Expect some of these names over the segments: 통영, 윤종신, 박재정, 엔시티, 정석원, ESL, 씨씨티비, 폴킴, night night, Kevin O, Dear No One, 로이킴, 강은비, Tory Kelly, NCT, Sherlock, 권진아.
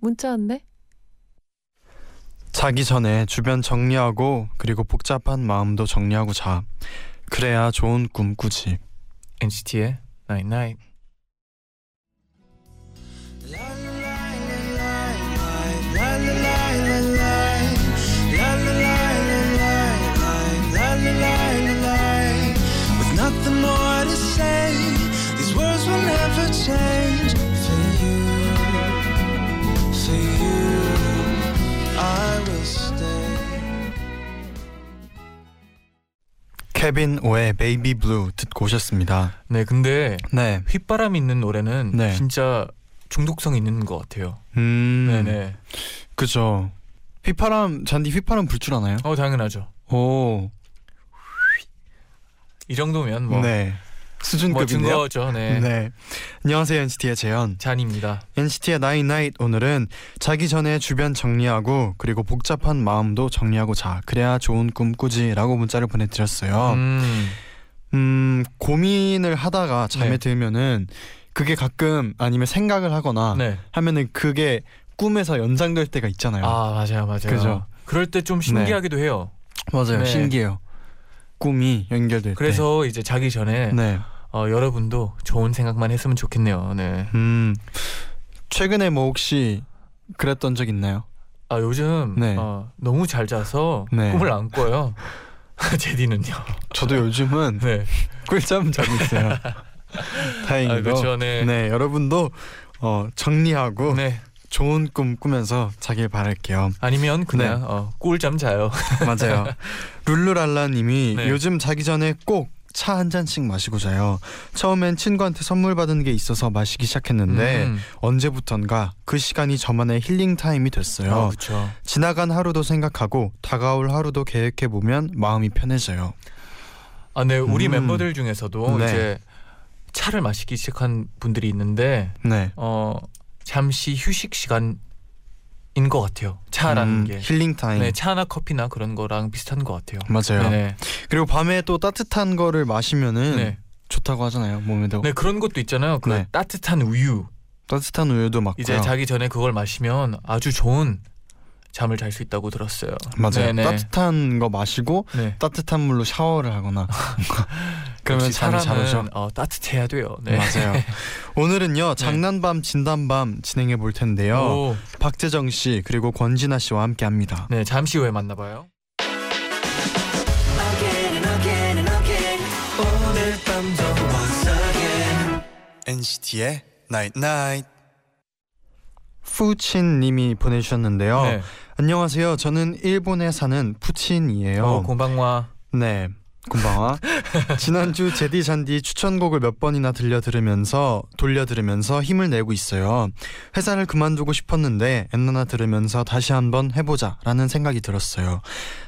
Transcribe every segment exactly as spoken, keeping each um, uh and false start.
문자 왔네. 자기 전에 주변 정리하고 그리고 복잡한 마음도 정리하고 자. 그래야 좋은 꿈 꾸지. 엔시티의 night night. With nothing more to say, these words will never change. 케빈 오의 베이비 블루 듣고 오셨습니다. 네, 근데 네. 휘바람 있는 노래는 네. 진짜 중독성 있는 것 같아요. 음, 네네. 그죠. 휘파람, 잔디 휘파람 불 줄 아나요? 어, 당연하죠. 오, 이 정도면 뭐 네. 수준급인데요. 뭐 증거죠, 네. 네. 안녕하세요, 엔시티의 재현, 잔입니다. 엔시티의 night night 오늘은 자기 전에 주변 정리하고 그리고 복잡한 마음도 정리하고 자. 그래야 좋은 꿈 꾸지라고 문자를 보내드렸어요. 음, 음 고민을 하다가 잠에 네. 들면은 그게 가끔 아니면 생각을 하거나 네. 하면은 그게 꿈에서 연상될 때가 있잖아요. 아, 맞아요, 맞아요. 그죠. 그럴 때 좀 신기하기도 네. 해요. 맞아요, 네. 신기해요. 꿈이 연결될 그래서 때. 이제 자기 전에. 네. 어, 여러분도 좋은 생각만 했으면 좋겠네요. 네. 음, 최근에 뭐 혹시 그랬던 적 있나요? 아, 요즘 네. 어, 너무 잘 자서 네. 꿈을 안 꿔요. 제디는요? 저도 요즘은 네. 꿀잠 자고 있어요. 다행이고. 아, 그렇죠, 네. 네, 여러분도 어, 정리하고 네. 좋은 꿈 꾸면서 자길 바랄게요. 아니면 그냥 네. 어, 꿀잠 자요. 맞아요. 룰루랄라님이 네. 요즘 자기 전에 꼭 차 한 잔씩 마시고 자요. 처음엔 친구한테 선물 받은 게 있어서 마시기 시작했는데 음. 언제부턴가 그 시간이 저만의 힐링 타임이 됐어요. 어, 그쵸. 지나간 하루도 생각하고 다가올 하루도 계획해보면 마음이 편해져요. 아, 네. 우리 음. 멤버들 중에서도 네. 이제 차를 마시기 시작한 분들이 있는데 네. 어, 잠시 휴식 시간 인 것 같아요. 차라는 음, 게 힐링 타임. 네, 차나 커피나 그런 거랑 비슷한 것 같아요. 맞아요. 네네. 그리고 밤에 또 따뜻한 거를 마시면은 네. 좋다고 하잖아요, 몸에도. 네, 그런 것도 있잖아요. 그 네. 따뜻한 우유. 따뜻한 우유도 맞고요. 이제 자기 전에 그걸 마시면 아주 좋은 잠을 잘 수 있다고 들었어요. 맞아요. 네네. 따뜻한 거 마시고 네. 따뜻한 물로 샤워를 하거나. 그러면 잠이 잘 오죠. 어, 따뜻해야 돼요. 네. 맞아요. 오늘은요. 장난밤 진단밤 진행해 볼 텐데요. 오. 박재정 씨 그리고 권진아 씨와 함께합니다. 네, 잠시 후에 만나봐요. 엔시티의 night night. 푸친님이 보내주셨는데요. 네. 안녕하세요. 저는 일본에 사는 푸친이에요. 어, 곤방와. 네. 곤방아. 지난주 제디 잔디 추천곡을 몇 번이나 들려 들으면서 돌려 들으면서 힘을 내고 있어요. 회사를 그만두고 싶었는데 엔나나 들으면서 다시 한번 해보자라는 생각이 들었어요.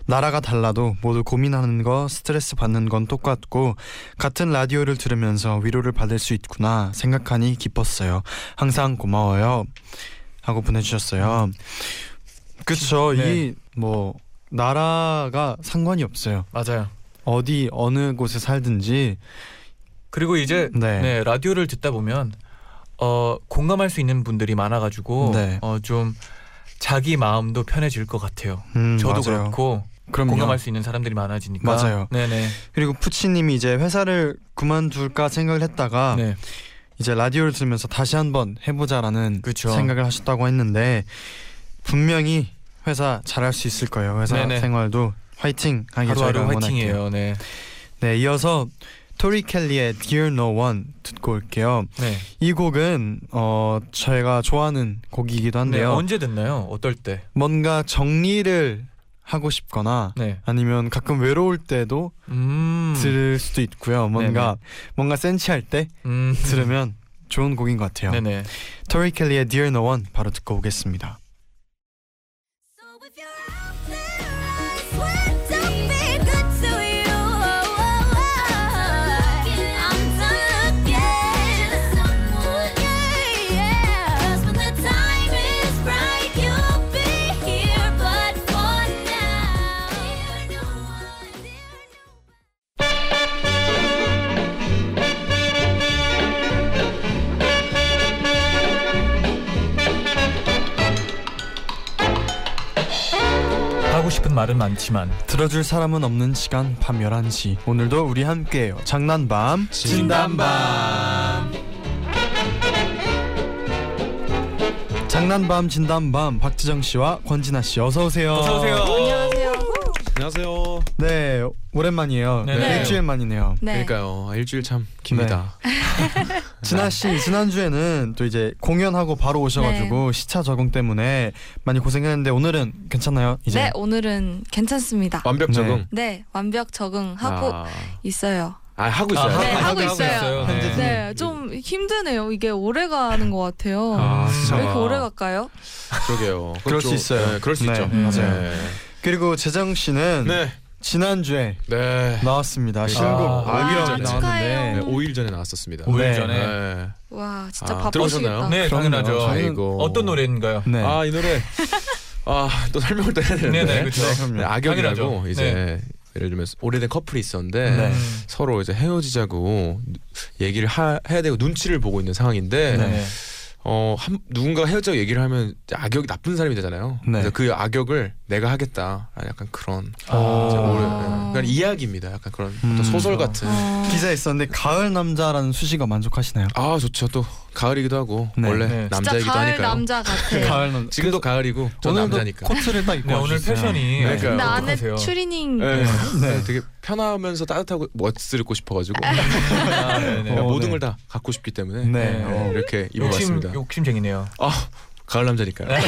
나라가 달라도 모두 고민하는 거 스트레스 받는 건 똑같고 같은 라디오를 들으면서 위로를 받을 수 있구나 생각하니 기뻤어요. 항상 고마워요. 하고 보내주셨어요. 그쵸. 네. 이 뭐 나라가 상관이 없어요. 맞아요. 어디 어느 곳에 살든지. 그리고 이제 네. 네, 라디오를 듣다 보면 어, 공감할 수 있는 분들이 많아가지고 네. 어, 좀 자기 마음도 편해질 것 같아요. 음, 저도 맞아요. 그렇고 그럼요. 공감할 수 있는 사람들이 많아지니까. 맞아요. 네네. 그리고 푸치님이 이제 회사를 그만둘까 생각을 했다가 네. 이제 라디오를 들으면서 다시 한번 해보자라는 그쵸. 생각을 하셨다고 했는데 분명히 회사 잘할 수 있을 거예요. 회사 네네. 생활도 화이팅! 하기 하루하루 화이팅이에요. 네. 네, 이어서 토리 켈리의 Dear No One 듣고 올게요. 네. 이 곡은 어, 제가 좋아하는 곡이기도 한데요. 네, 언제 듣나요? 어떨 때? 뭔가 정리를 하고 싶거나 네. 아니면 가끔 외로울 때도 음~ 들을 수도 있고요. 뭔가 네네. 뭔가 센치할 때 음~ 들으면 좋은 곡인 것 같아요. 네네. 토리 켈리의 Dear No One 바로 듣고 오겠습니다. 하고 싶은 말은 많지만 들어줄 사람은 없는 시간 밤 열한 시, 오늘도 우리 함께해요. 장난밤 진단밤. 장난밤 진단밤, 박재정 씨와 권진아 씨 어서 오세요. 어서 오세요. 안녕하세요. 안녕하세요. 네, 오랜만이에요. 네. 네. 일주일 만이네요. 네. 그러니까요, 일주일 참 깁니다. 네. 진아 씨, 지난주에는 또 이제 공연하고 바로 오셔가지고 네. 시차 적응 때문에 많이 고생했는데 오늘은 괜찮나요? 이제? 네, 오늘은 괜찮습니다. 완벽 적응? 네, 네, 완벽 적응하고 아. 있어요. 아, 하고 있어요? 아, 네, 하고, 하고 있어요. 있어요. 네. 네, 좀 힘드네요. 이게 오래 가는 것 같아요. 아, 진짜. 왜 이렇게 오래 갈까요? 그러게요. 그럴 수 있어요. 네, 그럴 수 네. 있죠. 음. 맞아요. 네. 그리고 재정 씨는 네. 지난주에 네. 나왔습니다. 신곡 오일 전에 나왔는데 오일 전에 나왔었습니다. 오일 전에. 네. 와, 진짜 아, 바쁘시겠다. 네, 당연하죠. 아이고. 어떤 노래인가요? 네. 아, 이 노래. 아, 또 설명을 또 해야 되는데. 네네, 그렇죠. 네, 악역이라고 이제 네. 예를 들면 오래된 커플이 있었는데 네. 서로 이제 헤어지자고 얘기를 하, 해야 되고 눈치를 보고 있는 상황인데 네. 어, 한, 누군가 헤어져 얘기를 하면 악역이 나쁜 사람이 되잖아요. 네. 그래서 그 악역을 내가 하겠다. 약간 그런 아~ 그러니까 이야기입니다. 약간 그런 음. 소설 같은 아~ 기사에 있었는데 가을 남자라는 수식어 만족하시나요? 아, 좋죠. 또 가을이기도 하고 네. 원래 네. 남자이기도 가을 하니까요. 남자 가을 남자. 지금도 가을이고 저 남자니까. 코트를 딱 입고 네, 오늘 패션이. 네. 근데 안에 추리닝. 네. 네. 네. 되게 편하면서 따뜻하고 멋을 입고 싶어가지고 아, 그러니까 오, 모든 네. 걸 다 갖고 싶기 때문에 네. 어, 이렇게 입어봤습니다. 욕심쟁이네요. 아, 가을 남자니까요. 네.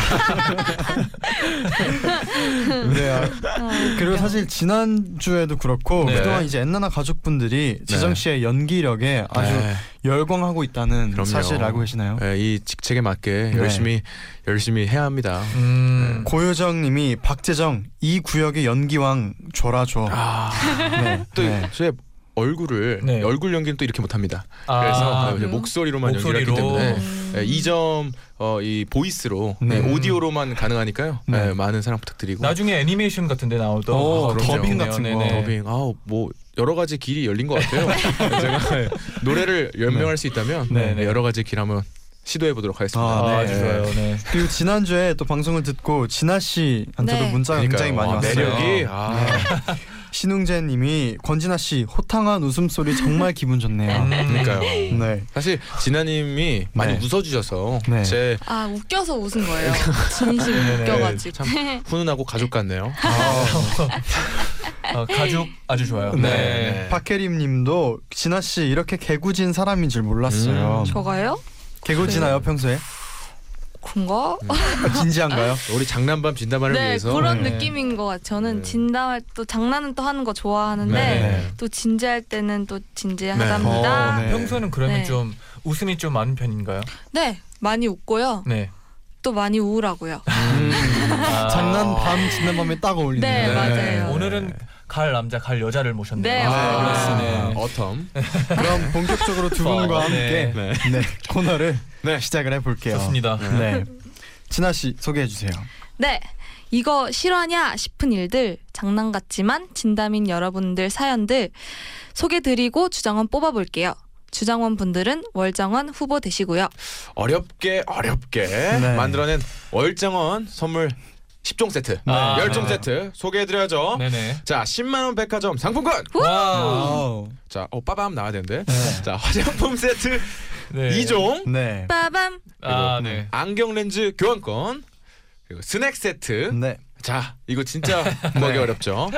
아, 그리고 사실 지난주에도 그렇고 네. 그동안 이제 엔나나 가족분들이 네. 재정씨의 연기력에 아주 네. 열광하고 있다는 그럼요. 사실 알고 계시나요? 네, 이 직책에 맞게 네. 열심히 열심히 해야 합니다. 음. 네. 고효정님이 박재정 이 구역의 연기왕 줘라줘. 아. 네. 또 네. 제 얼굴을 네. 얼굴 연기는 또 이렇게 못합니다. 아, 그래서 음. 목소리로만 목소리로. 연기를 했기 때문에 음. 네, 이 점 어, 이 보이스로 네. 네, 오디오로만 가능하니까요. 네. 네, 많은 사랑 부탁드리고 나중에 애니메이션 같은 데 나오던 오, 아, 더빙 같은 거 네네. 더빙 아, 뭐 여러 가지 길이 열린 것 같아요. 제가 네. 노래를 연명할 네. 수 있다면 네. 네. 여러 가지 길 한번 시도해보도록 하겠습니다. 아, 네. 아, 좋아요. 네. 그리고 지난주에 또 방송을 듣고 진아씨한테도 네. 문자가 그러니까요. 굉장히 많이 아, 왔어요. 매력이 아. 네. 신웅재님이 권진아씨 호탕한 웃음소리 정말 기분 좋네요. 음, 그러니까요. 네. 사실 진아님이 네. 많이 웃어주셔서 네. 제 아, 웃겨서 웃은 거예요. 진심 웃겨가지고 참 훈훈하고 가족 같네요. 아. 아, 가죽 아주 좋아요. 네. 네. 박혜림님도 진아씨 이렇게 개구진 사람인 줄 몰랐어요. 음. 저가요? 개구지나요 평소에? 그런가? 아, 진지한가요? 우리 장난밤 진담을 네, 위해서 그런 네. 느낌인 것 같아요. 저는 네. 진담할 또 장난은 또 하는 거 좋아하는데 네. 또 진지할 때는 또 진지하답니다. 네. 어, 네. 평소에는 그러면 네. 좀 웃음이 좀 많은 편인가요? 네, 많이 웃고요. 네. 또 많이 우울하고요. 음. 아. 장난밤 진담밤에 딱 어울리네요. 네, 네. 맞아요. 오늘은 갈 남자, 갈 여자를 모셨네요. 네, 아, 아, 어텀. 그럼 본격적으로 두 분과 함께 네. 네. 네, 코너를 네. 시작을 해볼게요. 좋습니다. 네. 네. 진아 씨 소개해주세요. 네, 이거 실화냐 싶은 일들, 장난 같지만 진담인 여러분들 사연들 소개드리고 주장원 뽑아볼게요. 주장원 분들은 월장원 후보 되시고요. 어렵게 어렵게 네. 만들어낸 월장원 선물 십 종 세트, 네. 십 종 아, 세트 소개해드려야죠. 네네. 자, 십만 원 백화점 상품권! 와우. 자, 어, 빠밤 나와야 되는데. 네. 자, 화장품 세트 네. 이 종. 네. 빠밤. 아, 네. 안경 렌즈 교환권. 그리고 스낵 세트. 네. 자, 이거 진짜 구하기 네. 어렵죠.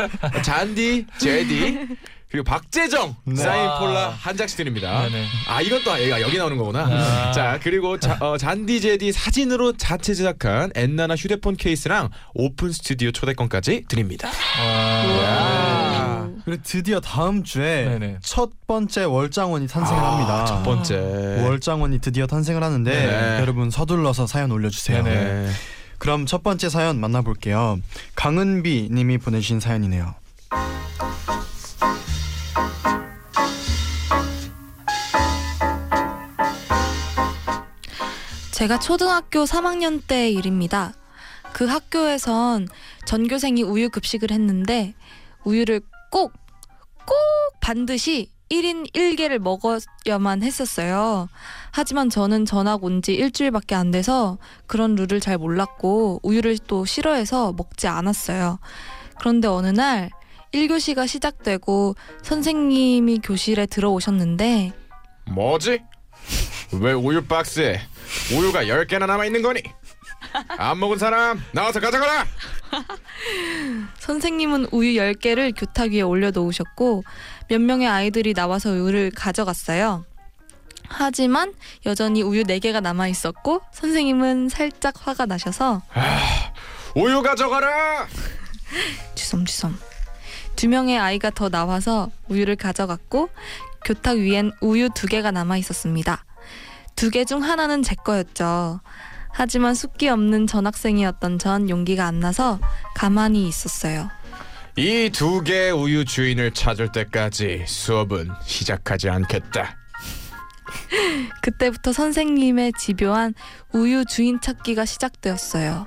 잔디, 제디. 그리고 박재정 네. 사인 폴라 한 장씩 드립니다. 네네. 아, 이건 또 여기, 여기 나오는 거구나. 아. 자, 그리고 자, 어, 잔디제디 사진으로 자체 제작한 엔나나 휴대폰 케이스랑 오픈 스튜디오 초대권까지 드립니다. 와. 와. 그리고 드디어 다음 주에 네네. 첫 번째 월장원이 탄생을 아, 합니다. 첫 번째 월장원이 드디어 탄생을 하는데 네네. 여러분 서둘러서 사연 올려주세요. 네네. 그럼 첫 번째 사연 만나볼게요. 강은비 님이 보내주신 사연이네요. 제가 초등학교 삼 학년 때의 일입니다. 그 학교에선 전교생이 우유 급식을 했는데 우유를 꼭, 꼭 반드시 일 인 한 개를 먹어야만 했었어요. 하지만 저는 전학 온 지 일주일밖에 안 돼서 그런 룰을 잘 몰랐고 우유를 또 싫어해서 먹지 않았어요. 그런데 어느 날 일 교시가 시작되고 선생님이 교실에 들어오셨는데 뭐지? 왜 우유 박스에 우유가 열 개나 남아있는 거니? 안 먹은 사람 나와서 가져가라! 선생님은 우유 열 개를 교탁 위에 올려놓으셨고 몇 명의 아이들이 나와서 우유를 가져갔어요. 하지만 여전히 우유 네 개가 남아있었고 선생님은 살짝 화가 나셔서 아, 우유 가져가라! 주섬주섬 두 명의 아이가 더 나와서 우유를 가져갔고 교탁 위엔 우유 두 개가 남아있었습니다. 두 개 중 하나는 제 거였죠. 하지만 숫기 없는 전학생이었던 전 용기가 안 나서 가만히 있었어요. 이 두 개의 우유 주인을 찾을 때까지 수업은 시작하지 않겠다. 그때부터 선생님의 집요한 우유 주인 찾기가 시작되었어요.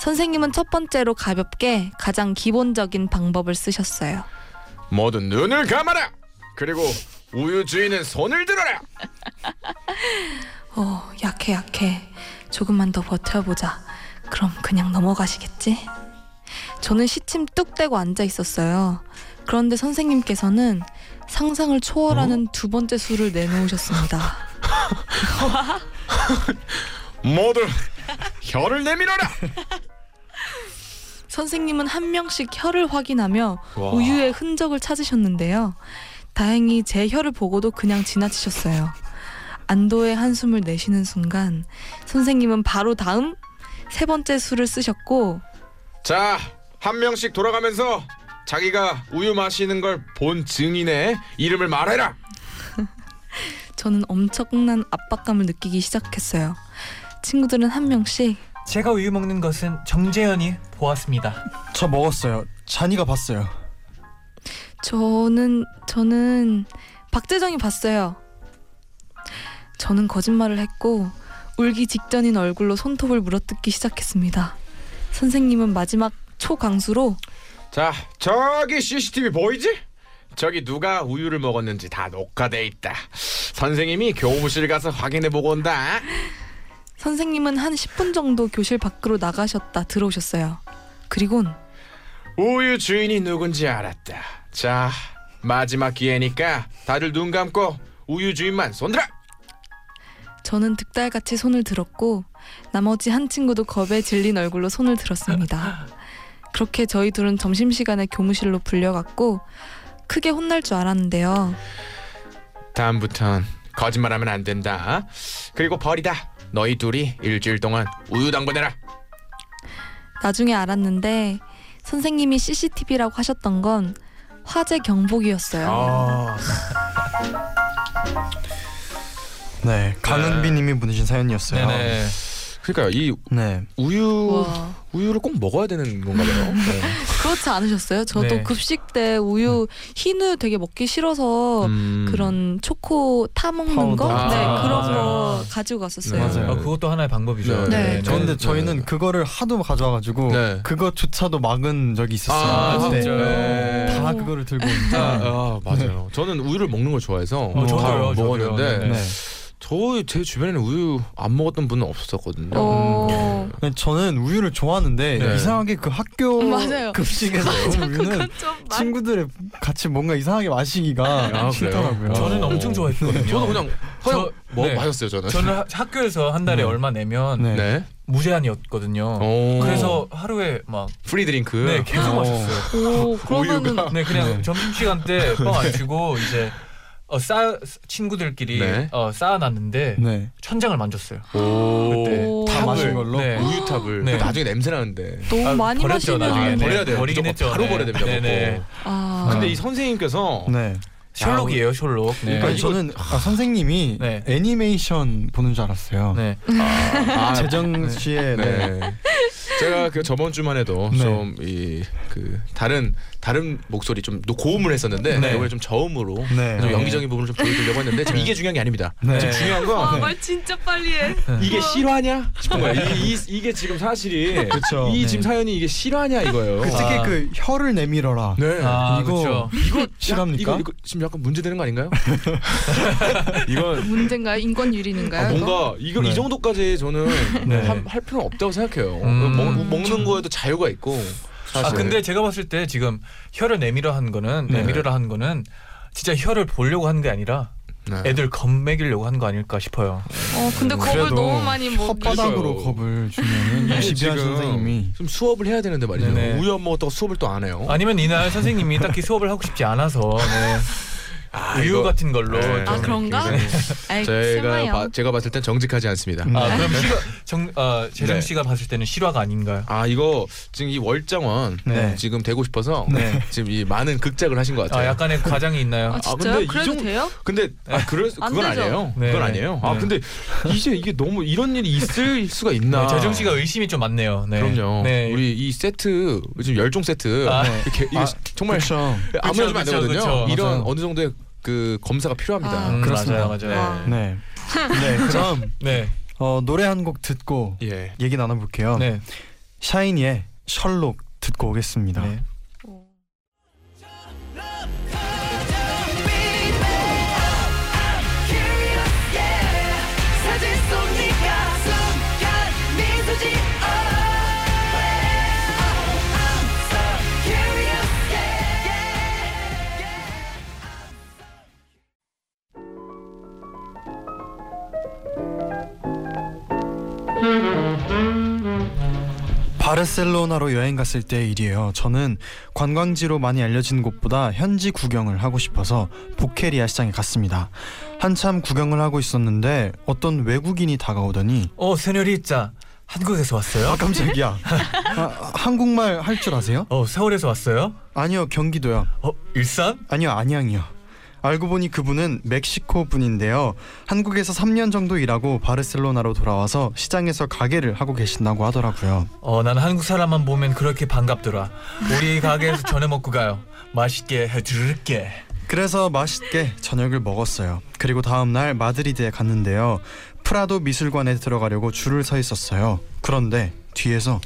선생님은 첫 번째로 가볍게 가장 기본적인 방법을 쓰셨어요. 모두 눈을 감아라! 그리고 우유 주인은 손을 들어라! 어, 약해 약해. 조금만 더 버텨보자. 그럼 그냥 넘어가시겠지? 저는 시침 뚝 떼고 앉아있었어요. 그런데 선생님께서는 상상을 초월하는 어? 두 번째 수를 내놓으셨습니다. 모두 혀를 내밀어라! 선생님은 한 명씩 혀를 확인하며 와. 우유의 흔적을 찾으셨는데요. 다행히 제 혀를 보고도 그냥 지나치셨어요. 안도의 한숨을 내쉬는 순간 선생님은 바로 다음 세 번째 수를 쓰셨고 자, 한 명씩 돌아가면서 자기가 우유 마시는 걸 본 증인의 이름을 말해라! 저는 엄청난 압박감을 느끼기 시작했어요. 친구들은 한 명씩 제가 우유 먹는 것은 정재현이 보았습니다. 저 먹었어요. 잔이가 봤어요. 저는 저는 박재정이 봤어요. 저는 거짓말을 했고 울기 직전인 얼굴로 손톱을 물어뜯기 시작했습니다. 선생님은 마지막 초강수로 자, 저기 씨씨티비 보이지? 저기 누가 우유를 먹었는지 다 녹화돼 있다. 선생님이 교무실 가서 확인해보고 온다. 선생님은 한 십 분 정도 교실 밖으로 나가셨다 들어오셨어요. 그리곤 우유 주인이 누군지 알았다. 자, 마지막 기회니까 다들 눈 감고 우유 주인만 손들어! 저는 득달같이 손을 들었고 나머지 한 친구도 겁에 질린 얼굴로 손을 들었습니다. 그렇게 저희 둘은 점심시간에 교무실로 불려갔고 크게 혼날 줄 알았는데요. 다음부턴 거짓말하면 안 된다. 그리고 벌이다. 너희 둘이 일주일 동안 우유 당번해라. 나중에 알았는데 선생님이 씨씨티비라고 하셨던 건 화재 경보기였어요. 아... 네, 강은비님이 네. 보내신 사연이었어요. 네네. 그러니까 이 네. 우유 우와. 우유를 꼭 먹어야 되는 건가봐요. 네. 그렇지 않으셨어요? 저도 네. 급식 때 우유 흰우유 되게 먹기 싫어서 음. 그런 초코 타 먹는 거, 아, 네 아, 그런 맞아요. 거 가지고 갔었어요. 네. 맞아요. 아, 그것도 하나의 방법이죠. 네. 그런데 네. 네. 저희는 네. 그거를 하도 가져와가지고 네. 그것조차도 막은 적이 있었어요. 아, 네. 진짜요? 네. 네. 다 그거를 들고 있는데. 아, 아, 맞아요. 네. 저는 우유를 먹는 걸 좋아해서 어, 저도요, 먹었는데. 네. 네. 저 제 주변에는 우유 안 먹었던 분은 없었거든요. 음. 네. 저는 우유를 좋아하는데 네. 이상하게 그 학교 맞아요. 급식에서 맞아, 우유는 친구들의 같이 뭔가 이상하게 마시기가 아, 싫더라고요. 저는 엄청 좋아했거든요. 저도 그냥 그냥 뭐 네. 마셨어요. 저는 저는 하, 학교에서 한 달에 음. 얼마 내면 네. 네. 무제한이었거든요. 그래서 하루에 막 프리 드링크 네 계속 마셨어요. 오, 그러면은 우유가? 네 그냥 점심시간 때 뻥 안 치고 이제 어, 쌓 친구들끼리 네. 어, 쌓아놨는데 네. 천장을 만졌어요. 오~ 그때 다 마신 걸로 네. 우유탑을. 네. 나중에 냄새 나는데. 너무 아, 많이 마시면 아, 버려야 돼요. 버리긴 했죠. 바로 네. 버려야 됩니다. 네. 아~ 근데 이 선생님께서 네. 셜록이에요, 셜록. 네. 그러니까 저는 아, 선생님이 네. 애니메이션 보는 줄 알았어요. 네. 아, 아, 재정 씨의. 네. 네. 제가 그 저번 주만 해도 네. 좀 이 그 다른 다른 목소리 좀 고음을 했었는데 네. 이번에 좀 저음으로 네. 좀 연기적인 부분을 좀 보여드리려고 했는데 지금 네. 이게 중요한 게 아닙니다. 네. 지금 중요한 건 아, 말 진짜 빨리해. 이게 실화냐 싶은 거야. 이, 이, 이게 지금 사실이 그쵸. 이 네. 지금 사연이 이게 실화냐 이거예요. 그 특히 아. 그 혀를 내밀어라. 네. 아, 이거 그쵸. 이거 실합니까? 이거 지금 약간 문제 되는 거 아닌가요? 이건 문제인가요? 인권 유린인가요? 아, 뭔가 이걸 네. 이 정도까지 저는 네. 하, 할 필요는 없다고 생각해요. 음. 먹, 먹는 참. 거에도 자유가 있고. 사실. 아 근데 제가 봤을 때 지금 혀를 내밀어 한 거는 네. 내밀어라 한 거는 진짜 혀를 보려고 한 게 아니라 네. 애들 겁먹이려고 한 거 아닐까 싶어요. 어 근데 음, 겁을 너무 많이 먹. 혓바닥으로 겁을 주면은 이 지배한 선생님이 좀 수업을 해야 되는데 말이죠. 네네. 우유 안 먹었다고 수업을 또 안 해요. 아니면 이날 선생님이 딱히 수업을 하고 싶지 않아서. 네. 아, 우유 이거, 같은 걸로. 네, 아 그런가? 아이, 제가 바, 제가 봤을 땐 정직하지 않습니다. 아 그럼 실화, 정, 어, 재정 씨가 네. 봤을 때는 실화가 아닌가요? 아 이거 지금 이 월장원 네. 지금 되고 싶어서 네. 지금 이 많은 극작을 하신 것 같아요. 아 약간의 과장이 있나요? 아 진짜요? 아, 근데 그래도 정, 돼요? 근데 네. 아, 그럴, 그건 되죠. 아니에요. 네. 그건 아니에요. 네. 아 근데 이제 이게 너무 이런 일이 있을 수가 있나? 네, 재정 씨가 의심이 좀 많네요. 네. 그럼요. 네. 우리 이 세트 지금 열종 세트 아. 이렇게, 이게 아, 정말 아무나 좀 안 되거든요. 이런 어느 정도의 그 검사가 필요합니다. 아, 그렇습니다. 맞아요, 맞아요. 네. 네. 네. 그럼 네. 어, 노래 한 곡 듣고 예. 얘기 나눠볼게요. 네. 샤이니의 셜록 듣고 오겠습니다. 네. 바르셀로나로 여행 갔을 때의 일이에요. 저는 관광지로 많이 알려진 곳보다 현지 구경을 하고 싶어서 보케리아 시장에 갔습니다. 한참 구경을 하고 있었는데 어떤 외국인이 다가오더니 어, 세뇨리짜 한국에서 왔어요? 아, 깜짝이야. 아, 한국말 할 줄 아세요? 어, 서울에서 왔어요? 아니요, 경기도요. 어, 일산? 아니요, 안양이요. 알고 보니 그분은 멕시코 분인데요. 한국에서 삼 년 정도 일하고 바르셀로나로 돌아와서 시장에서 가게를 하고 계신다고 하더라고요. 어, 난 한국 사람만 보면 그렇게 반갑더라. 우리 가게에서 저녁 먹고 가요. 맛있게 해줄게. 그래서 맛있게 저녁을 먹었어요. 그리고 다음 날 마드리드에 갔는데요. 프라도 미술관에 들어가려고 줄을 서 있었어요. 그런데 뒤에서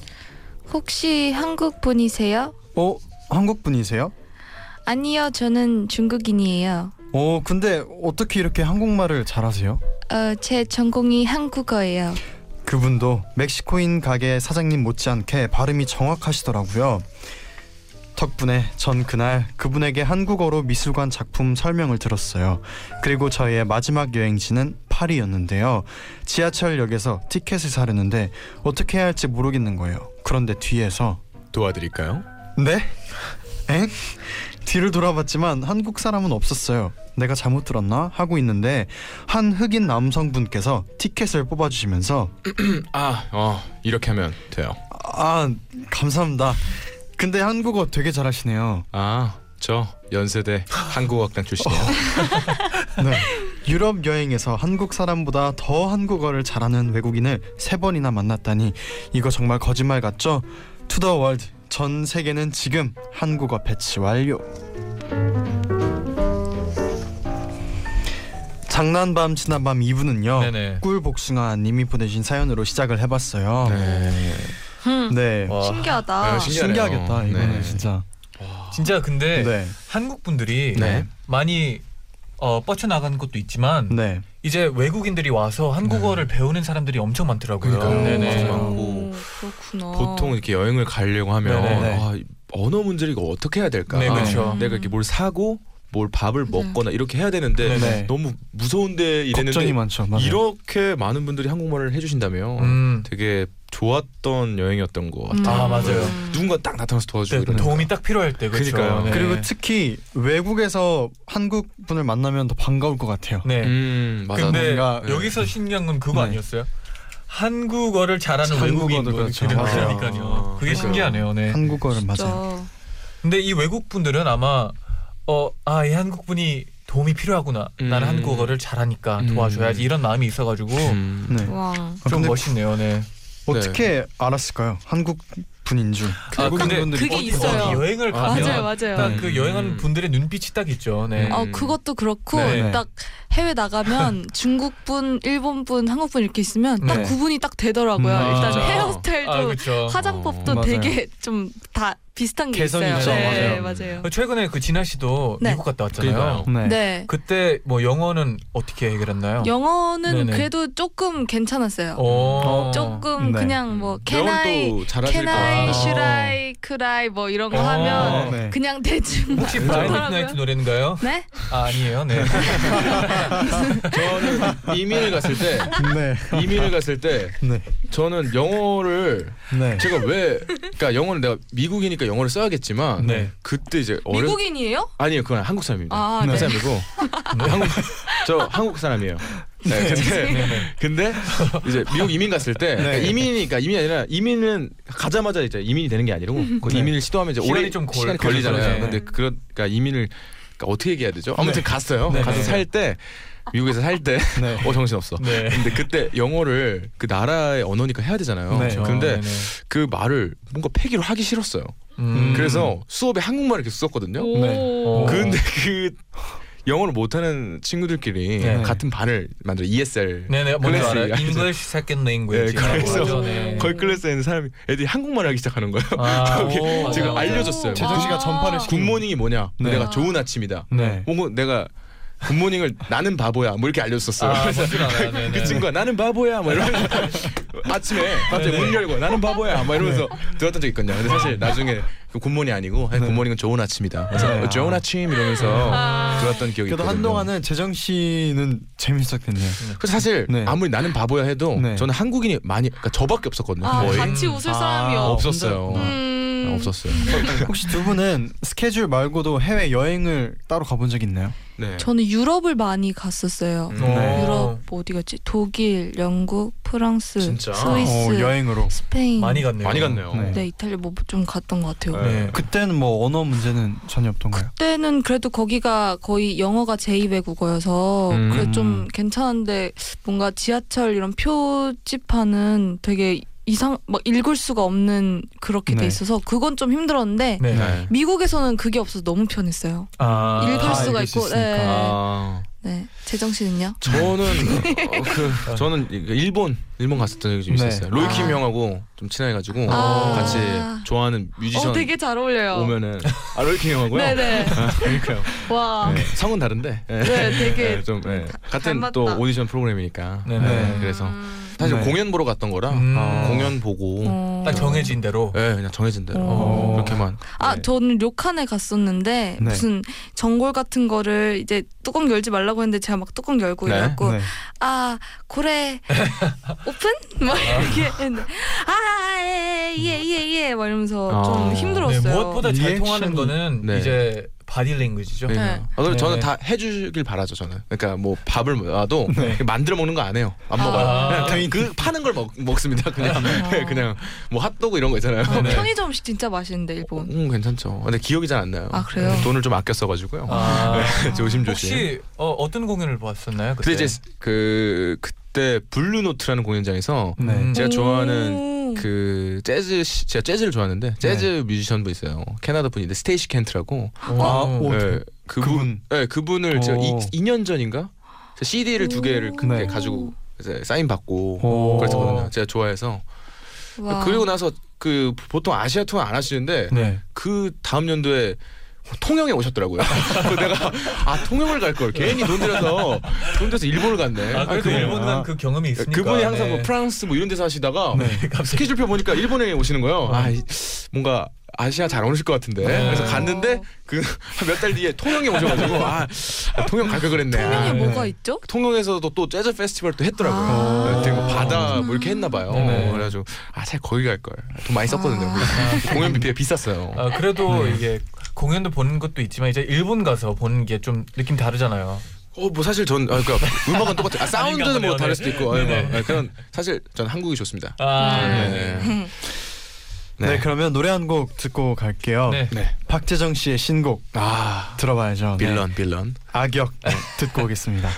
혹시 한국 분이세요? 어? 한국 분이세요? 아니요, 저는 중국인이에요. 어, 근데 어떻게 이렇게 한국말을 잘하세요? 어, 제 전공이 한국어예요. 그분도 멕시코인 가게 사장님 못지않게 발음이 정확하시더라고요. 덕분에 전 그날 그분에게 한국어로 미술관 작품 설명을 들었어요. 그리고 저희의 마지막 여행지는 파리였는데요. 지하철역에서 티켓을 사려는데 어떻게 해야 할지 모르겠는 거예요. 그런데 뒤에서 도와드릴까요? 네? 엥? 뒤를 돌아봤지만 한국 사람은 없었어요. 내가 잘못 들었나 하고 있는데 한 흑인 남성분께서 티켓을 뽑아주시면서 아, 어, 이렇게 하면 돼요. 아, 감사합니다. 근데 한국어 되게 잘하시네요. 아, 저 연세대 한국어학당 출신이에요. 어. 네. 유럽 여행에서 한국 사람보다 더 한국어를 잘하는 외국인을 세 번이나 만났다니 이거 정말 거짓말 같죠? To the world. 전 세계는 지금 한국어 배치 완료. 장난밤 지난밤 이 부는요. 네네. 꿀복숭아 님이 보내신 사연으로 시작을 해봤어요. 네. 음. 네. 신기하다. 네, 신기하겠다. 이거는 네. 진짜. 와. 진짜 근데 네. 한국 분들이 네. 많이 어, 뻗쳐나간 것도 있지만 네. 이제 외국인들이 와서 한국어를 네. 배우는 사람들이 엄청 많더라고요. 네네. 오, 그렇구나. 보통 이렇게 여행을 가려고 하면 아, 언어 문제를 이거 어떻게 해야 될까? 네, 그렇죠. 음. 내가 이렇게 뭘 사고 뭘 밥을 먹거나 네. 이렇게 해야 되는데 네네. 너무 무서운데 이랬는데 걱정이 많죠. 맞아요. 이렇게 많은 분들이 한국말을 해주신다며 음. 되게 좋았던 여행이었던 것 같아요. 음. 아 맞아요. 음. 모든 건 딱 나타나서 도와주고 네, 이러니까. 도움이 딱 필요할 때 그렇죠. 네. 그리고 특히 외국에서 한국 분을 만나면 더 반가울 것 같아요. 네. 음, 맞아. 근데 뭔가, 여기서 신기한 건 그거 네. 아니었어요? 한국어를 잘하는 외국인 분 그렇죠. 그러니까요. 그게 신기하네요. 네. 한국어를 맞아요. 근데 이 외국 분들은 아마 어, 아, 이 한국 분이 도움이 필요하구나. 음. 나는 한국어를 잘하니까 음. 도와줘야지 이런 마음이 있어가지고 음. 네. 와. 좀 아, 멋있네요. 네. 어떻게 네. 알았을까요? 한국 분인 줄. 아, 근데 그게 있어요. 여행을 가면 아, 맞아요, 맞아요. 그 여행하는 분들의 눈빛이 딱 있죠. 네. 어, 그것도 그렇고 네. 딱 해외 나가면 중국 분, 일본 분, 한국 분 이렇게 있으면 딱 네. 구분이 딱 되더라고요. 음, 일단 맞아. 헤어스타일도 아, 그렇죠. 화장법도 어, 되게 좀 다 비슷한 게 있어요. 있죠. 네, 맞아요. 맞아요. 최근에 그 진아 씨도 네. 미국 갔다 왔잖아요. 네. 네. 그때 뭐 영어는 어떻게 해결했나요? 영어는 네네. 그래도 조금 괜찮았어요. 오. 조금 네. 그냥 뭐 Can I, Can I, Should I, Could I 뭐 이런 거 오. 하면 네. 그냥 대충. 혹시 나이트 나이트 노래인가요? 네? 아, 아니에요. 네. 저는 이민을 갔을 때, 네. 이민을 갔을 때, 네. 저는 영어를 네. 제가 왜, 그러니까 영어는 내가 미국이니까 영어를 써야겠지만 네. 그때 이제 어려... 미국인이에요? 아니요, 그건 한국 사람입니다. 아, 한국 네. 사람이고 네. 한국, 저 한국 사람이에요. 네, 네. 근데, 네. 근데 이제 미국 이민 갔을 때 네. 그러니까 이민이니까 이민이 아니라 이민은 가자마자 이제 이민이 되는 게 아니라고 네. 이민을 시도하면 이제 오래 좀 걸, 시간이 걸리잖아요. 네. 근데 그러니까 이민을 그러니까 어떻게 얘기해야 되죠? 아무튼 네. 갔어요. 네. 가서 살 때. 미국에서 살 때 네. 어 정신없어. 네. 근데 그때 영어를 그 나라의 언어니까 해야 되잖아요. 네. 근데 네네. 그 말을 뭔가 폐기로 하기 싫었어요. 음. 그래서 수업에 한국말을 계속 썼거든요. 네. 근데 그 영어를 못하는 친구들끼리 네. 같은 반을 만들어 이에스엘 네네, 클래스 알아요. English Second Language. 네, 그래서 네. 거의 클래스에 있는 사람이 애들이 한국말을 하기 시작하는 거예요. 아, 오, 제가 맞아요. 알려줬어요. 재정 씨가 전파를 시키는 굿모닝이 뭐냐? 네. 내가 좋은 아침이다. 네. 뭔가 내가 굿모닝을 나는 바보야 뭐 이렇게 알려줬었어요. 아, 그, 그 친구가 나는 바보야 뭐 이러면서 아침에 갑자기 문 열고 나는 바보야 막 이러면서 네. 들었던 적이 있거든요. 근데 사실 나중에 그 굿모닝이 아니고 네. 굿모닝은 좋은 아침이다. 그래서 네. 좋은 아침 이러면서 아. 들었던 기억이 있거든요. 그래도 한동안은 재정 씨는 재밌었겠네요. 그래서 사실 네. 아무리 나는 바보야 해도 네. 저는 한국인이 많이 그러니까 저밖에 없었거든요. 아, 거의. 같이 웃을 사람이 아, 없었어요. 음. 없었어요. 혹시 두 분은 스케줄 말고도 해외 여행을 따로 가본 적 있나요? 네. 저는 유럽을 많이 갔었어요. 네. 유럽 어디 갔지? 독일, 영국, 프랑스, 진짜? 스위스, 오, 여행으로 스페인 많이 갔네요. 많이 갔네요. 네, 네 이탈리아 뭐 좀 갔던 것 같아요. 네. 그때는 뭐 언어 문제는 전혀 없던가요? 그때는 그래도 거기가 거의 영어가 제이 외국어여서 음. 그래서 좀 괜찮은데 뭔가 지하철 이런 표지판은 되게 이상 막 읽을 수가 없는 그렇게 네. 돼 있어서 그건 좀 힘들었는데 네. 미국에서는 그게 없어서 너무 편했어요. 아, 읽을 수가 있고. 네. 아. 네. 재정 씨는요? 저는 어, 그 저는 일본 일본 갔었던 적이 좀 있었어요. 네. 로이킴 아. 형하고 좀 친해가지고 아. 같이 좋아하는 뮤지션. 어, 되게 잘 어울려요. 오면은 아 로이킴 형하고요. 네네. 아, 그러니까요. 와. 네. 성은 다른데. 네, 네 되게 네, 좀 네. 같은 닮았다. 또 오디션 프로그램이니까. 네네. 네. 그래서. 음. 사실 네. 공연 보러 갔던 거라 음. 아. 공연 보고 어. 딱 정해진 대로 네 그냥 정해진 대로 어. 이렇게만 아 네. 저는 료칸에 갔었는데 네. 무슨 전골 같은 거를 이제 뚜껑 열지 말라고 했는데 제가 막 뚜껑 열고 네. 이랬고 네. 아 고래 오픈? 막 이렇게 했는데 아예예예예 막 이러면서 아. 좀 힘들었어요. 네, 무엇보다 잘 리액션이. 통하는 거는 네. 이제 바디 랭귀지죠. 네. 아, 저는 다 해주길 바라죠. 저는 그러니까 뭐 밥을 와도 네. 만들어 먹는 거 안 해요. 안 아~ 먹어요. 그냥 그 파는 걸 먹, 먹습니다. 그냥 아~ 그냥 뭐 핫도그 이런 거 있잖아요. 아, 네. 편의점 음식 진짜 맛있는데 일본. 음 괜찮죠. 근데 기억이 잘 안 나요. 아 그래요? 돈을 좀 아껴 써가지고요. 아~ 네, 조심조심. 혹시 어, 어떤 공연을 봤었나요? 그때 이제 그 그때 블루노트라는 공연장에서 네. 제가 좋아하는 그 재즈 제가 재즈를 좋아하는데 재즈 네. 뮤지션도 있어요. 캐나다 분인데 스테이시 켄트라고. 아, 네, 그분, 예, 네, 그분을 제가 이 년 전인가 씨디를 두 개를 그때 네. 가지고 이제 사인 받고 그랬었거든요. 제가 좋아해서 와. 그리고 나서 그 보통 아시아 투어 안 하시는데 네. 그 다음 연도에. 통영에 오셨더라고요. 내가 아 통영을 갈 걸 괜히 돈 들여서 돈 들여서 일본을 갔네. 아, 그래도 아, 일본 간 그 경험이 있으니까. 그분이 항상 네. 뭐 프랑스 뭐 이런 데서 하시다가 네, 스케줄표 보니까 일본에 오시는 거예요. 아 뭔가 아시아 잘 오실 것 같은데. 네. 그래서 갔는데 그 몇 달 뒤에 통영에 오셔가지고 아 통영 갈까 그랬네. 통영에 아, 뭐가 네. 있죠? 통영에서도 또 재즈 페스티벌도 했더라고요. 아 되게 뭐 바다 뭐 이렇게 했나봐요. 네. 그래가지고 아 차라리 거기 갈 걸. 돈 많이 썼거든요. 아 공연비가 비쌌어요. 아, 그래도 네. 이게 공연도 보는 것도 있지만 이제 일본 가서 보는 게 좀 느낌 다르잖아요. 어, 뭐 사실 전 아, 그러니까 음악은 똑같아요. 아, 사운드는 뭐 다를 수도 있고. 아, 뭐. 아, 그런 사실 전 한국이 좋습니다. 아, 네. 네. 네. 네 그러면 노래 한 곡 듣고 갈게요. 네. 네. 박재정 씨의 신곡 아, 들어봐야죠. 빌런 네. 빌런 악역 네. 듣고 오겠습니다.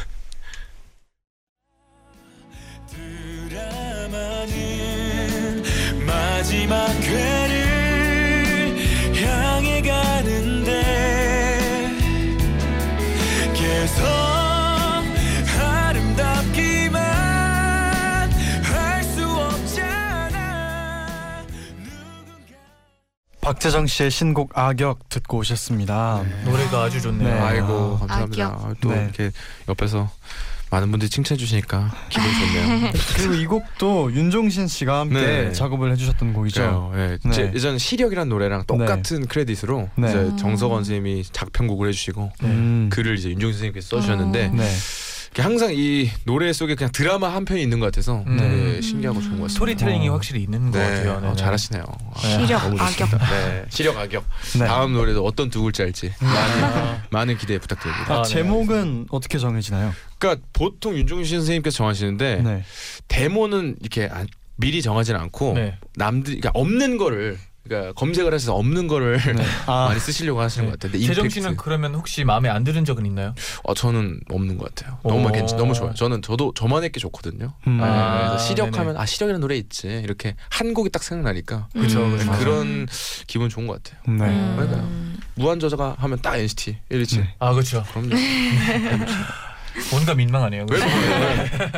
드라마는 마지막 회를 향해 가는데 계속 아름답기만 박재정 씨의 신곡 악역 듣고 오셨습니다. 네. 노래가 아주 좋네요. 네. 아이고 감사합니다. 악역. 또 네. 이렇게 옆에서 많은 분들이 칭찬해 주시니까 기분이 좋네요. 그리고 이 곡도 윤종신 씨가 함께 네. 작업을 해주셨던 곡이죠. 네. 네. 예전 시력이란 노래랑 똑같은 네. 크레딧으로 네. 이제 정석원 선생님이 작편곡을 해주시고 네. 글을 이제 윤종신 선생님께서 써주셨는데 네. 항상 이 노래 속에 그냥 드라마 한 편이 있는 것 같아서 음. 되게 신기하고 좋은 것 같습니다. 스토리텔링이 어. 확실히 있는 것 네. 같아요. 네. 어, 잘하시네요. 시력 아, 악역. 네. 시력 악역. 네. 다음 노래도 어떤 두 글자일지 많은, 아. 많은 기대 부탁드립니다. 아, 아, 네. 제목은 어떻게 정해지나요? 그러니까 보통 윤종신 선생님께서 정하시는데 네. 데모는 이렇게 안, 미리 정하지는 않고 네. 남들 그러니까 없는 거를 그러니까 검색을 해서 없는 거를 네. 아. 많이 쓰시려고 하시는 네. 것 같아요. 재정 씨는 그러면 혹시 마음에 안 드는 적은 있나요? 어, 저는 없는 것 같아요. 너무 괜찮, 너무 좋아요. 저는 저도 저만의 게 좋거든요. 음. 아, 그래서 시력하면 네네. 아 시력이라는 노래 있지 이렇게 한 곡이 딱 생각나니까 음. 그쵸, 그쵸. 그런 기분 좋은 것 같아요. 네. 음. 그러니까요. 무한저자가 하면 딱 엔시티 일일치. 네. 아 그렇죠. 그럼요. 뭔가 민망하네요. 왜?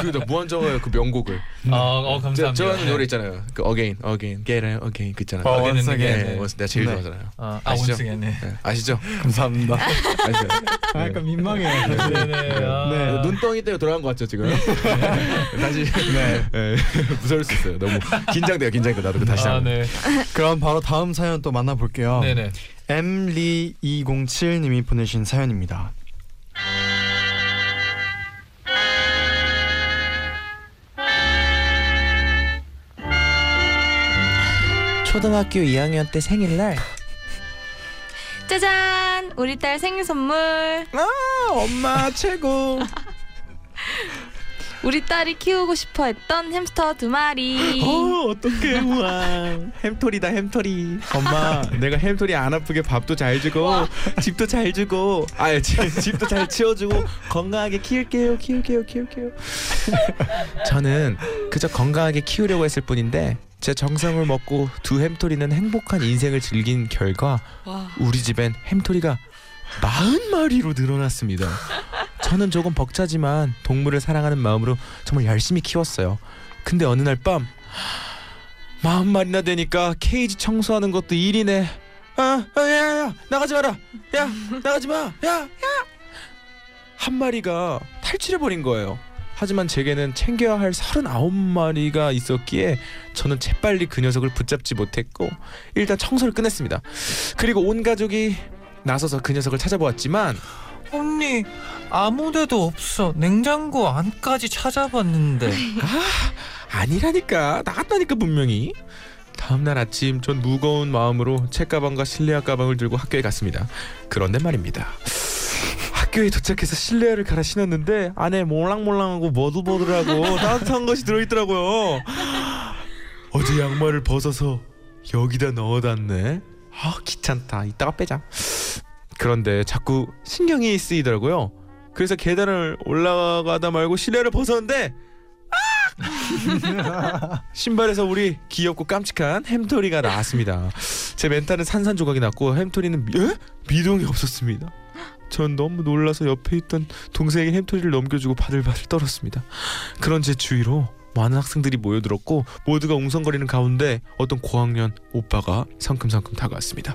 그 나 무한정아의 그 명곡을. 아, 어, 감사합니다. 저는 노래 있잖아요. 그 Again, Again, Get It, Again 그 있잖아요. 어, Once Again. 네. 내가 제일 네. 좋아하잖아요. 아, Once Again. 네. 아시죠? 감사합니다. 아시죠? 아, 약간 민망해요. 네네. 네. 아. 네. 눈덩이 때문에 돌아간 것 같죠 지금? 네. 다시. 네. 네. 무서울 수 있어요. 너무 긴장돼요. 긴장돼 나도 그 다시. 아, 네. 그럼 바로 다음 사연 또 만나볼게요. 네네. 엠리 이공칠님이 보내신 사연입니다. 초등학교 이 학년 때 생일날 짜잔! 우리 딸 생일 선물! 아 엄마 최고! 우리 딸이 키우고 싶어 했던 햄스터 두 마리. 어 어떡해 우와 햄토리다 햄토리. 엄마 내가 햄토리 안 아프게 밥도 잘 주고 우와. 집도 잘 주고 아 집도 잘 치워주고 건강하게 키울게요 키울게요 키울게요. 저는 그저 건강하게 키우려고 했을 뿐인데 제 정성을 먹고 두 햄토리는 행복한 인생을 즐긴 결과 와. 우리 집엔 햄토리가 마흔 마리로 늘어났습니다. 저는 조금 벅차지만 동물을 사랑하는 마음으로 정말 열심히 키웠어요. 근데 어느 날 밤 마흔 마리나 되니까 케이지 청소하는 것도 일이네. 아, 아, 야, 야, 나가지 마라. 야, 나가지 마. 야, 야. 한 마리가 탈출해버린 거예요. 하지만 제게는 챙겨야 할 서른아홉 마리가 있었기에 저는 재빨리 그 녀석을 붙잡지 못했고 일단 청소를 끝냈습니다. 그리고 온 가족이 나서서 그 녀석을 찾아보았지만 언니 아무데도 없어. 냉장고 안까지 찾아봤는데. 아 아니라니까 나갔다니까 분명히. 다음날 아침 전 무거운 마음으로 책가방과 실내화 가방을 들고 학교에 갔습니다. 그런데 말입니다. 학교에 도착해서 실내화를 갈아 신었는데 안에 몰랑몰랑하고 머들머들하고 따뜻한 것이 들어있더라고요. 어제 양말을 벗어서 여기다 넣어놨네. 아 귀찮다. 이따가 빼자. 그런데 자꾸 신경이 쓰이더라고요. 그래서 계단을 올라가다 말고 실내화를 벗었는데 아! 신발에서 우리 귀엽고 깜찍한 햄토리가 나왔습니다. 제 멘탈은 산산조각이 났고 햄토리는 미, 미동이 없었습니다. 전 너무 놀라서 옆에 있던 동생에게 햄토리를 넘겨주고 바들바들 떨었습니다. 그런 제 주위로 많은 학생들이 모여들었고 모두가 웅성거리는 가운데 어떤 고학년 오빠가 성큼성큼 다가왔습니다.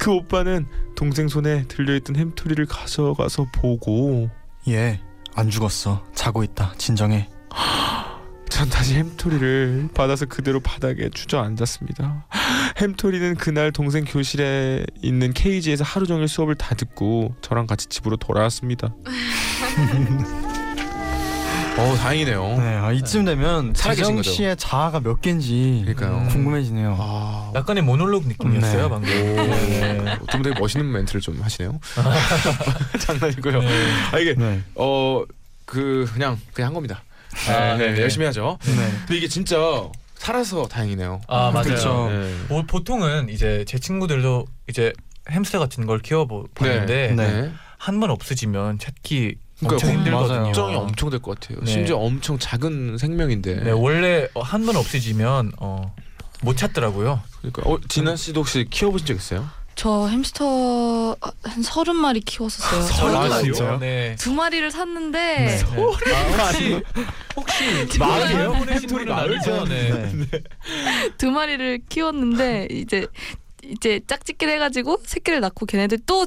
그 오빠는 동생 손에 들려있던 햄토리를 가져가서 보고 얘 안 죽었어. 자고 있다. 진정해. 전 다시 햄토리를 받아서 그대로 바닥에 주저앉았습니다. 햄토리는 그날 동생 교실에 있는 케이지에서 하루 종일 수업을 다 듣고 저랑 같이 집으로 돌아왔습니다. 어 다행이네요. 네, 아, 이쯤 되면 재정 씨의 자아가 몇 개인지 그러니까요. 궁금해지네요. 아, 약간의 모놀로그 느낌이었어요. 네. 방금. 네. 좀 되게 멋있는 멘트를 좀 하시네요. 장난이고요. 네. 아 이게 네. 어 그 그냥 그냥 한 겁니다. 아, 네, 네, 네. 열심히 하죠. 네. 근데 이게 진짜 살아서 다행이네요. 아 맞아요. 그렇죠. 네. 보통은 이제 제 친구들도 이제 햄스터 같은 걸 키워보는데 네. 네. 한 번 없어지면 찾기 그러니까 엄청 힘들거든요. 걱정이 엄청 될 것 같아요. 네. 심지어 엄청 작은 생명인데. 네, 원래 한 번 없어지면 어, 못 찾더라고요. 그러니까 어, 진아 씨도 혹시 키워보신 적 있어요? 저 햄스터 한 서른 마리 키웠었어요. 서른 마리요? 네. 두 마리를 샀는데. 서른 네. 마리? 혹시 말이에요? 햄토리 말이죠. 네. 두 마리를 키웠는데 이제 이제 짝짓기를 해가지고 새끼를 낳고 걔네들 또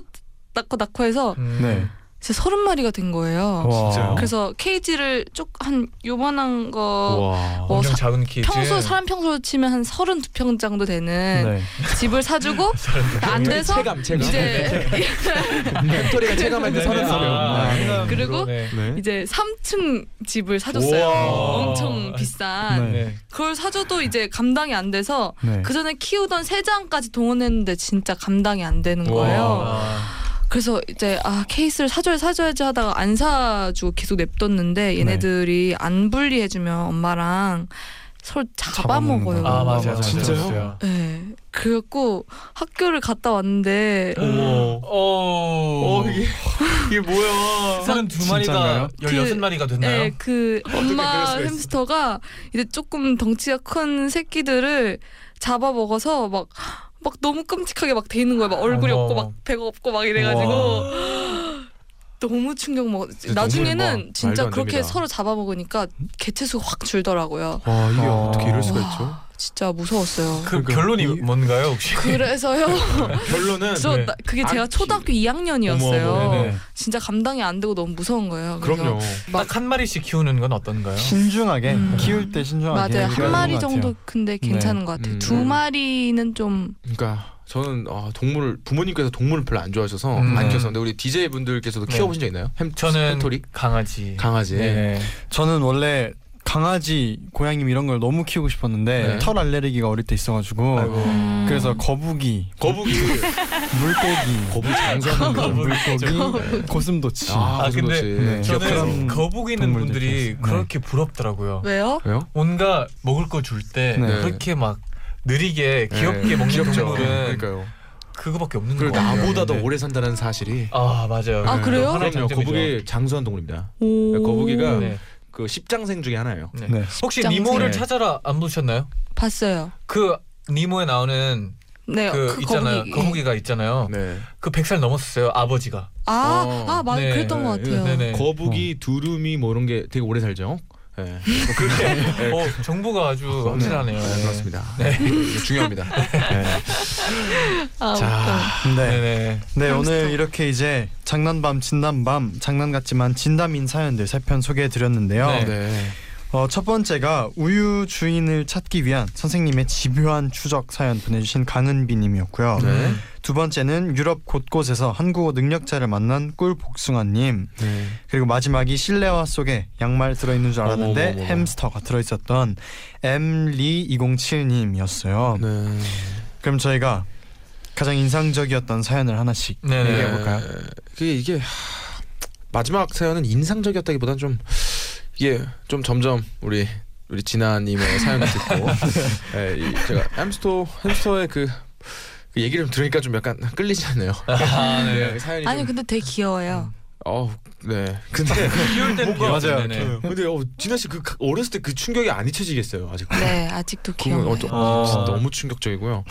낳고 낳고 해서. 음. 네. 진짜 서른 마리가 된 거예요. 진짜요? 그래서 케이지를 쭉 한 요만한 거 뭐 엄청 사, 작은 케이지 평소 사람 평소로 치면 한 서른두 평 정도 되는 네. 집을 사주고 안 돼서 체감, 체감. 이제 햄토리가 체감한데 서른두 평 그리고 네. 이제 삼 층 집을 사줬어요. 엄청 비싼 네. 그걸 사줘도 이제 감당이 안 돼서 네. 그 전에 키우던 세 장까지 동원했는데 진짜 감당이 안 되는 거예요. 그래서 이제 아 케이스를 사줘야 사줘야지 하다가 안 사주고 계속 냅뒀는데 얘네들이 네. 안 분리해주면 엄마랑 서로 잡아먹어요. 아 맞아요, 맞아요. 진짜요? 네. 그래갖고 학교를 갔다 왔는데 어머 어 이게 이게 뭐야? 사람 두 마리가 열여섯 마리가 됐나요? 네, 그 엄마 햄스터가 이제 조금 덩치가 큰 새끼들을 잡아먹어서 막. 막 너무 끔찍하게 막 돼 있는 거야. 막 얼굴이 어머. 없고 막 배가 없고 막 이래가지고 너무 충격 먹. 나중에는 진짜 그렇게 서로 잡아먹으니까 개체수가 확 줄더라고요. 와 이게 아. 어떻게 이럴 수가 와. 있죠? 진짜 무서웠어요. 그 그러니까 결론이 이, 뭔가요 혹시? 그래서요. 결론은 저, 네. 그게 제가 초등학교 이 학년이었어요. 어머, 진짜 감당이 안 되고 너무 무서운 거예요. 그럼요. 딱 한 마리씩 키우는 건 어떤가요? 신중하게 음. 키울 때 신중하게. 맞아요. 한 마리 정도 근데 괜찮은 네. 것 같아요. 음. 두 마리는 좀. 그러니까. 저는 아, 동물 부모님께서 동물을 별로 안 좋아하셔서 음. 안 키웠었는데 우리 디제이 분들께서도 네. 키워보신 적 있나요? 햄, 저는 햄토리? 강아지. 강아지. 네. 저는 원래 강아지, 고양이 이런 걸 너무 키우고 싶었는데 네. 털 알레르기가 어릴 때 있어가지고 음. 그래서 거북이, 거북이, 물고기, 거북이 장수하는 거, 물고기, 거북이. 고슴도치. 아, 아 근데 네. 저는 거북이 있는 분들이 키웠어요. 그렇게 네. 부럽더라고요. 왜요? 왜요? 뭔가 먹을 거 줄 때 네. 그렇게 막 느리게 귀엽게 네, 먹는 귀엽죠. 동물은 그러니까요. 그거밖에 없는 거 같아요. 나보다 더 오래 산다는 사실이. 아 맞아요. 아 그래요? 그럼요. 거북이 장수한 동물입니다. 거북이가 네. 그 십장생 중에 하나예요. 네. 네. 혹시 십장생. 니모를 찾아라 안 보셨나요? 봤어요. 그 니모에 나오는 네, 그, 그 있잖아요. 거북이. 거북이가 있잖아요. 네. 그 백 살 넘었었어요. 아버지가. 아, 어. 아 맞아요. 네. 그랬던 것 같아요. 네. 네. 거북이, 어. 두루미 뭐 이런 게 되게 오래 살죠. 네. 그렇게 어, 정보가 아주 확실하네요. 네. 네. 그렇습니다. 네. 중요합니다. 네. 아, 자, 네, 네. 네 오늘 이렇게 이제 장난밤, 진담밤, 장난 같지만 진담인 사연들 세 편 소개해드렸는데요. 네. 네. 어, 첫 번째가 우유 주인을 찾기 위한 선생님의 집요한 추적 사연 보내주신 강은비님이었고요. 네. 두 번째는 유럽 곳곳에서 한국어 능력자를 만난 꿀복숭아님. 네. 그리고 마지막이 실내화 속에 양말 들어있는 줄 알았는데 어머머머. 햄스터가 들어있었던 엠리 이공칠님이었어요. 네. 그럼 저희가 가장 인상적이었던 사연을 하나씩 네. 얘기해볼까요? 그게 이게 마지막 사연은 인상적이었다기보다는 좀 예, 좀 점점 우리 우리 진아님의 사연을 듣고 예, 이, 제가 햄스터 햄스터의 그, 그 얘기를 좀 들으니까 좀 약간 끌리지 않네요. 아, 네. 네, 사연이 아니 좀, 근데 되게 귀여워요. 어, 네. 근데 귀여울 때는 뭐가 맞아요. 네. 근데 어, 진아 씨 그 어렸을 때 그 충격이 안 잊혀지겠어요 아직도. 네, 아직도 귀여워요. 어, 어, 너무 충격적이고요.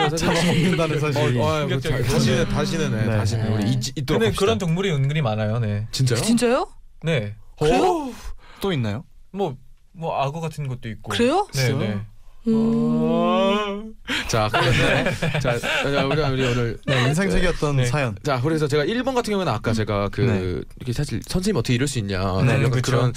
네. 잡아먹는다는 사실. 어, 어, 충격적이고. 다시는 다시는 네, 네. 다시는 네. 우리 잊 잊도록. 근데 합시다. 그런 동물이 은근히 많아요. 네. 진짜요? 진짜요? 네. 그래요? 또 있나요? 뭐뭐 뭐 악어 같은 것도 있고. 그래요? 네네. 음... 자, 그래서 자, 우리 우리 오늘 네, 인상적이었던 네. 사연. 자, 그래서 제가 일 번 같은 경우는 아까 제가 그 네. 이렇게 사실 선생님 어떻게 이럴 수 있냐 네, 그런 그렇죠.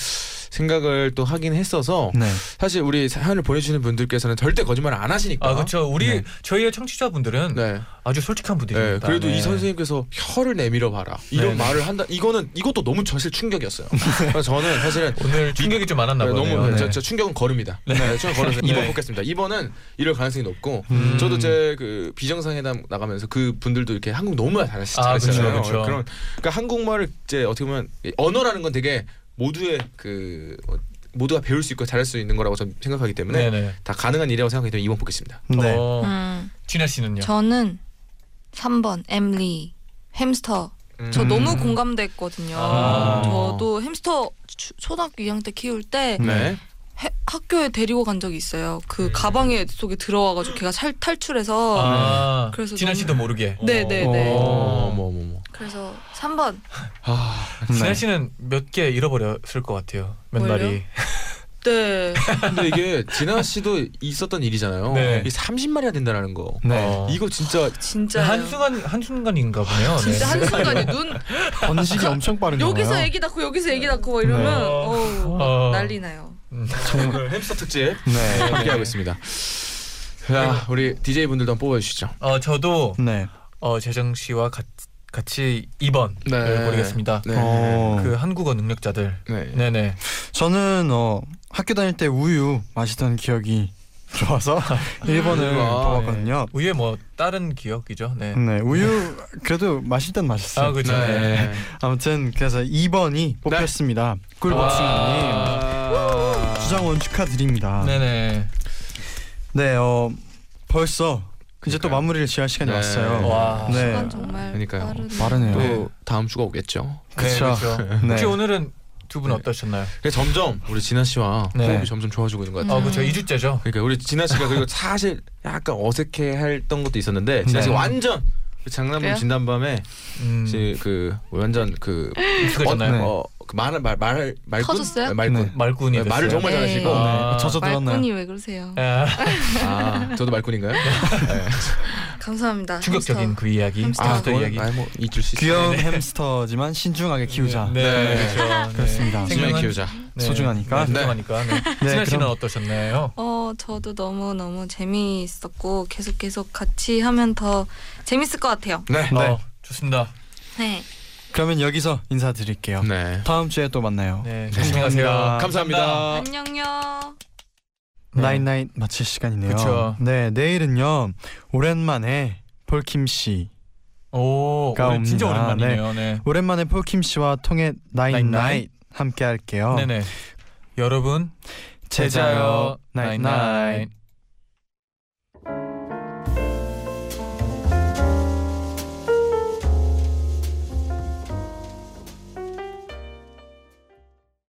생각을 또 하긴 했어서 네. 사실 우리 사연을 보내주시는 분들께서는 절대 거짓말 안 하시니까. 아 그렇죠. 우리 네. 저희의 청취자분들은 네. 아주 솔직한 분들입니다. 네. 그래도 네. 이 선생님께서 혀를 내밀어 봐라 이런 네. 말을 한다. 이거는 이것도 너무 사실 충격이었어요. 그래서 저는 사실은 오늘 충격이 좀 많았나 봐요. 너무 네. 저, 저 충격은 걸음이다. 네. 네. 충격 걸음. 네. 이 번 뽑겠습니다. 이 번은 이럴 가능성이 높고 음. 저도 제 그 비정상회담 나가면서 그 분들도 이렇게 한국 너무 잘 잘하시잖아요. 그렇죠. 그런 그러니까 한국말을 이제 어떻게 보면 언어라는 건 되게 모두의 그 모두가 배울 수 있고 잘할 수 있는 거라고 저는 생각하기 때문에 네네. 다 가능한 일이라고 생각하기 때문에 이 번 뽑겠습니다. 네. 어. 음. 진아 씨는요? 저는 삼 번 엠리 햄스터. 음. 저 너무 공감됐거든요. 아. 저도 햄스터 초, 초등학교 이 학년 때 키울 때 네. 해, 학교에 데리고 간 적이 있어요. 그 네. 가방에 속에 들어와가지고 걔가 살, 탈출해서 아. 그래서 진아 씨도 모르게. 네네네. 뭐뭐뭐. 그래서 삼 번. 아, 진아 씨는 몇 개 잃어버렸을 것 같아요. 몇 마리. 네. 근데 이게 진아 씨도 있었던 일이잖아요. 네. 삼십 마리가 된다는 거. 네. 어. 이거 진짜 진짜 한순간 한순간인가 보네요. 진짜 네. 한순간이 눈 번식이 엄청 빠른 거예요. 여기서 애기 낳고 여기서 애기 낳고 막 이러면 네. 어우, 어. 난리 나요. 정말 햄스터 특집 네. 함께하고 있습니다. 자, 우리 디제이 분들도 한번 뽑아 주시죠. 어, 저도 네. 어, 재정 씨와 같이 같이 이 번을 네. 모르겠습니다. 네. 어. 그 한국어 능력자들. 네. 네네. 저는 어, 학교 다닐 때 우유 마시던 기억이 좋아서 일 번을 뽑았거든요. 네. 우유에 뭐 다른 기억이죠. 네. 네. 우유 그래도 마실 땐 마셨어요. 아, 그렇죠. 네. 네. 아무튼 그래서 이 번이 뽑혔습니다. 네. 꿀복숭아님 주장원 축하드립니다. 네네. 네. 어, 벌써 이제 그러니까요. 또 마무리를 지할 시간이 네. 왔어요. 와. 네. 시간 정말 그러니까요. 빠르네요. 또 네. 다음 주가 오겠죠. 그렇죠. 네. 혹시 오늘은 두 분 네. 어떠셨나요? 점점 우리 진아 씨와 호흡이 네. 점점 좋아지고 있는 것 같아요. 아, 그렇죠. 이 주째죠. 그러니까 우리 진아 씨가 그리고 사실 약간 어색해했던 것도 있었는데 진아 씨 네. 완전 장난감 진단밤에 음. 그 완전 그 익숙해졌나요? 어, 그 말을 말 말 말꾼 터졌어요? 말꾼 네. 말꾼이 네, 말을 정말 잘하시고 아, 저도 들었나요? 말꾼이 왜 그러세요? 아 저도 말꾼인가요? 네. 감사합니다. 충격적인 햄스터. 그 이야기. 햄스터. 아, 그 이야기. 아, 뭐 잊을 수 귀여운 햄스터지만 신중하게 키우자. 네, 네. 네. 그렇죠. 그렇습니다. 네. 신중하게 키우자. 네. 소중하니까. 네. 네. 소중하니까. 네. 네. 진아 씨는 어떠셨나요? 어 저도 너무 너무 재미있었고 계속 계속 같이 하면 더 재밌을 것 같아요. 네, 네. 어, 좋습니다. 네. 그러면 여기서 인사드릴게요. 네. 다음 주에 또 만나요. 네. 안녕하세요. 감사합니다. 감사합니다. 안녕요. night night 마칠 시간이네요. 그쵸. 네, 내일은요 오랜만에 폴킴 씨. 오, 오랜, 진짜 오랜만이네요. 네. 네. 오랜만에 폴킴 씨와 통해 night night 함께할게요. 네네. 여러분 제자요 night night.